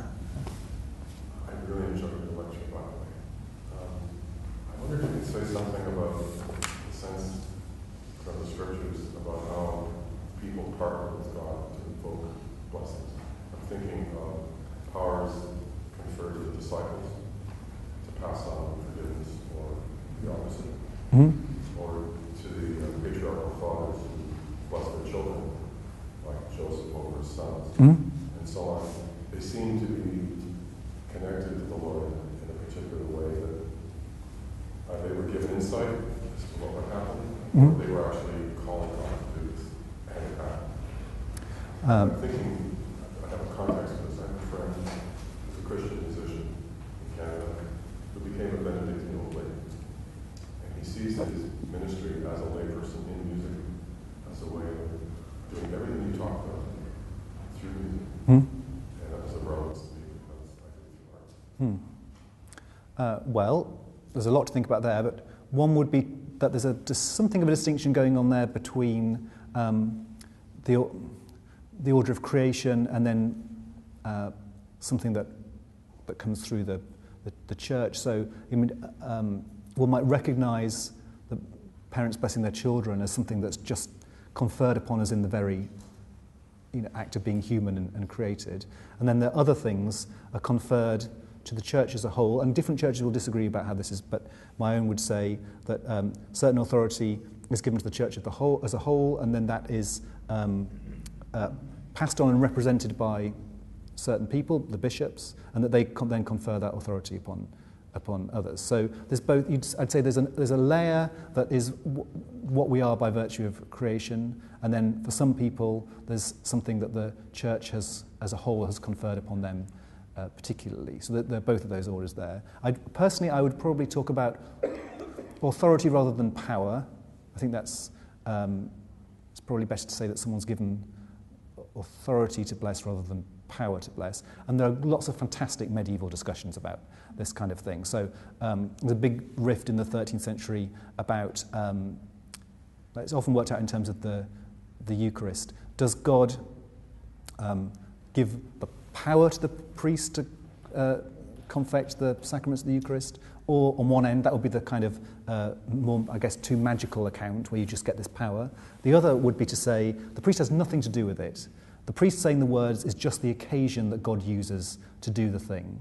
I really enjoyed it. I wonder if you could say something about the sense from the scriptures about how people partner with God to invoke blessings. I'm thinking of powers conferred to the disciples to pass on forgiveness, or the opposite, mm-hmm. or to the uh, patriarchal fathers who bless their children, like Joseph over his sons, mm-hmm. and so on. They seem to be connected to the Lord in a particular way that. Uh, they were given insight as to what would happen, mm-hmm. or they were actually called on to do this ahead of time. Um, I'm thinking, I have a context for this. I have a friend who's a Christian musician in Canada who became a Benedictine old lady. And he sees his ministry as a layperson in music, as a way of doing everything you talk about through music. Mm-hmm. And that was a relevance to me because I did through art. Hmm. Uh, well, there's a lot to think about there, but one would be that there's a, just something of a distinction going on there between um, the, the order of creation and then uh, something that, that comes through the, the, the church. So I mean, um, one might recognise the parents blessing their children as something that's just conferred upon us in the very you know, act of being human and, and created. And then the other things are conferred to the church as a whole, and different churches will disagree about how this is, but my own would say that um, certain authority is given to the church as, the whole, as a whole, and then that is um, uh, passed on and represented by certain people, the bishops, and that they con then confer that authority upon upon others. So there's both, you'd, I'd say there's, an, there's a layer that is w what we are by virtue of creation, and then for some people there's something that the church has, as a whole has conferred upon them Uh, particularly, so that there are both of those orders there. I'd, personally, I would probably talk about authority rather than power. I think that's um, it's probably better to say that someone's given authority to bless rather than power to bless. And there are lots of fantastic medieval discussions about this kind of thing. So um, there's a big rift in the thirteenth century about, um, it's often worked out in terms of the, the Eucharist. Does God um, give the power to the priest to uh, confect the sacraments of the Eucharist, or on one end that would be the kind of uh, more, I guess, too magical account where you just get this power. The other would be to say the priest has nothing to do with it. The priest saying the words is just the occasion that God uses to do the thing.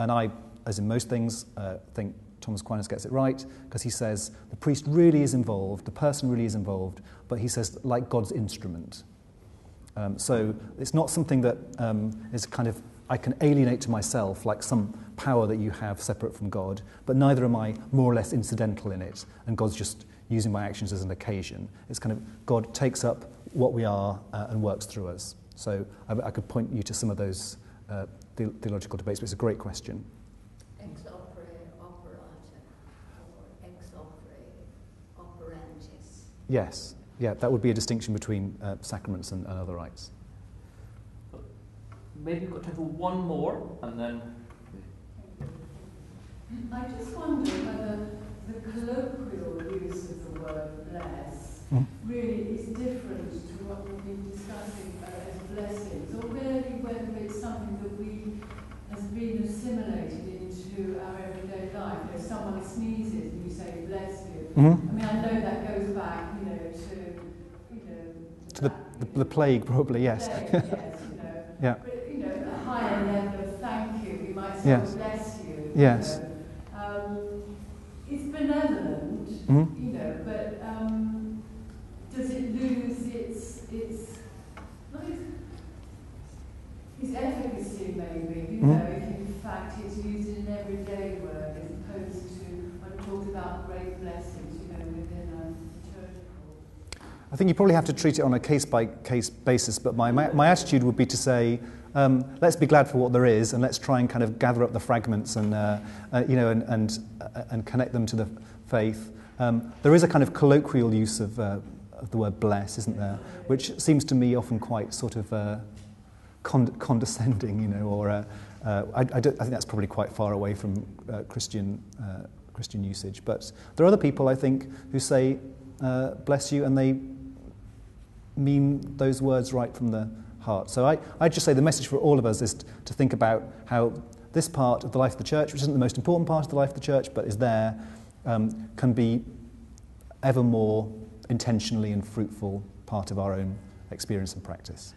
And I, as in most things, uh, think Thomas Aquinas gets it right, because he says the priest really is involved, the person really is involved, but he says like God's instrument. Um, so it's not something that um, is kind of, I can alienate to myself like some power that you have separate from God, but neither am I more or less incidental in it, and God's just using my actions as an occasion. It's kind of, God takes up what we are uh, and works through us. So I, I could point you to some of those uh, the theological debates, but it's a great question. Ex opere operata, or ex opere operantis. Yes. Yeah, that would be a distinction between uh, sacraments and, and other rites. Maybe we've got time for one more, and then... I just wonder whether the colloquial use of the word bless mm. really is different to what we've been discussing uh, as blessings, or really whether it's something that we has been assimilated into our everyday life. If someone sneezes and you say, bless you, mm-hmm. I mean, I know that goes back, you know, The, the, the plague, probably, yes. Plague, yes, you know. Yeah. But, you know, the higher level of thank you, we might say, yes. Bless you. Yes. You know. um, it's benevolent. It's efficacy, maybe, you know, mm-hmm. if in fact it's used in everyday work as opposed to, when I talk about great blessings, you know, within a church. I think you probably have to treat it on a case-by-case basis, but my, my, my attitude would be to say, um, let's be glad for what there is, and let's try and kind of gather up the fragments and, uh, uh, you know, and, and, uh, and connect them to the faith. Um, there is a kind of colloquial use of, uh, of the word bless, isn't there, which seems to me often quite sort of... Uh, Cond condescending, you know, or uh, uh, I, I, don't, I think that's probably quite far away from uh, Christian uh, Christian usage. But there are other people, I think, who say uh, "bless you," and they mean those words right from the heart. So I I just say the message for all of us is to think about how this part of the life of the church, which isn't the most important part of the life of the church, but is there, um, can be ever more intentionally and fruitful part of our own experience and practice.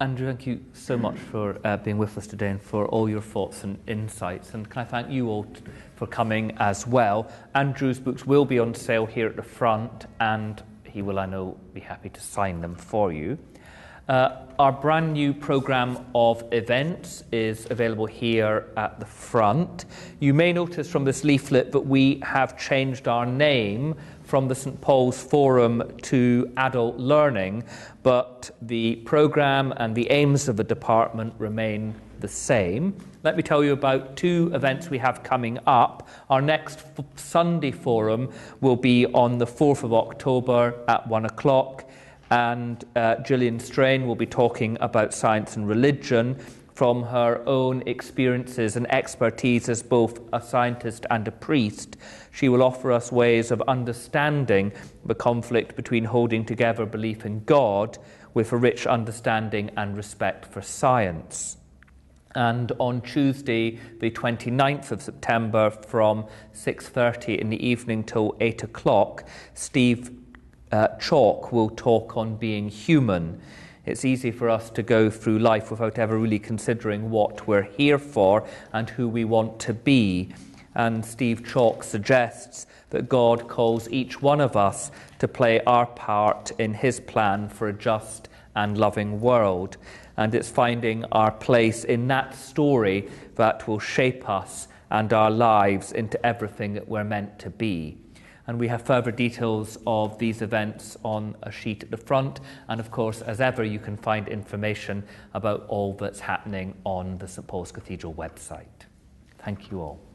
Andrew, thank you so much for uh, being with us today and for all your thoughts and insights. And can I thank you all t for coming as well. Andrew's books will be on sale here at the front, and he will, I know, be happy to sign them for you. Uh, our brand new programme of events is available here at the front. You may notice from this leaflet that we have changed our name from the St Paul's Forum to Adult Learning, but the programme and the aims of the department remain the same. Let me tell you about two events we have coming up. Our next f Sunday forum will be on the fourth of October at one o'clock, and uh, Gillian Strain will be talking about science and religion from her own experiences and expertise as both a scientist and a priest. She will offer us ways of understanding the conflict between holding together belief in God with a rich understanding and respect for science. And on Tuesday, the twenty-ninth of September, from six thirty in the evening till eight o'clock, Steve uh, Chalk will talk on being human. It's easy for us to go through life without ever really considering what we're here for and who we want to be. And Steve Chalk suggests that God calls each one of us to play our part in his plan for a just and loving world. And it's finding our place in that story that will shape us and our lives into everything that we're meant to be. And we have further details of these events on a sheet at the front. And of course, as ever, you can find information about all that's happening on the St Paul's Cathedral website. Thank you all.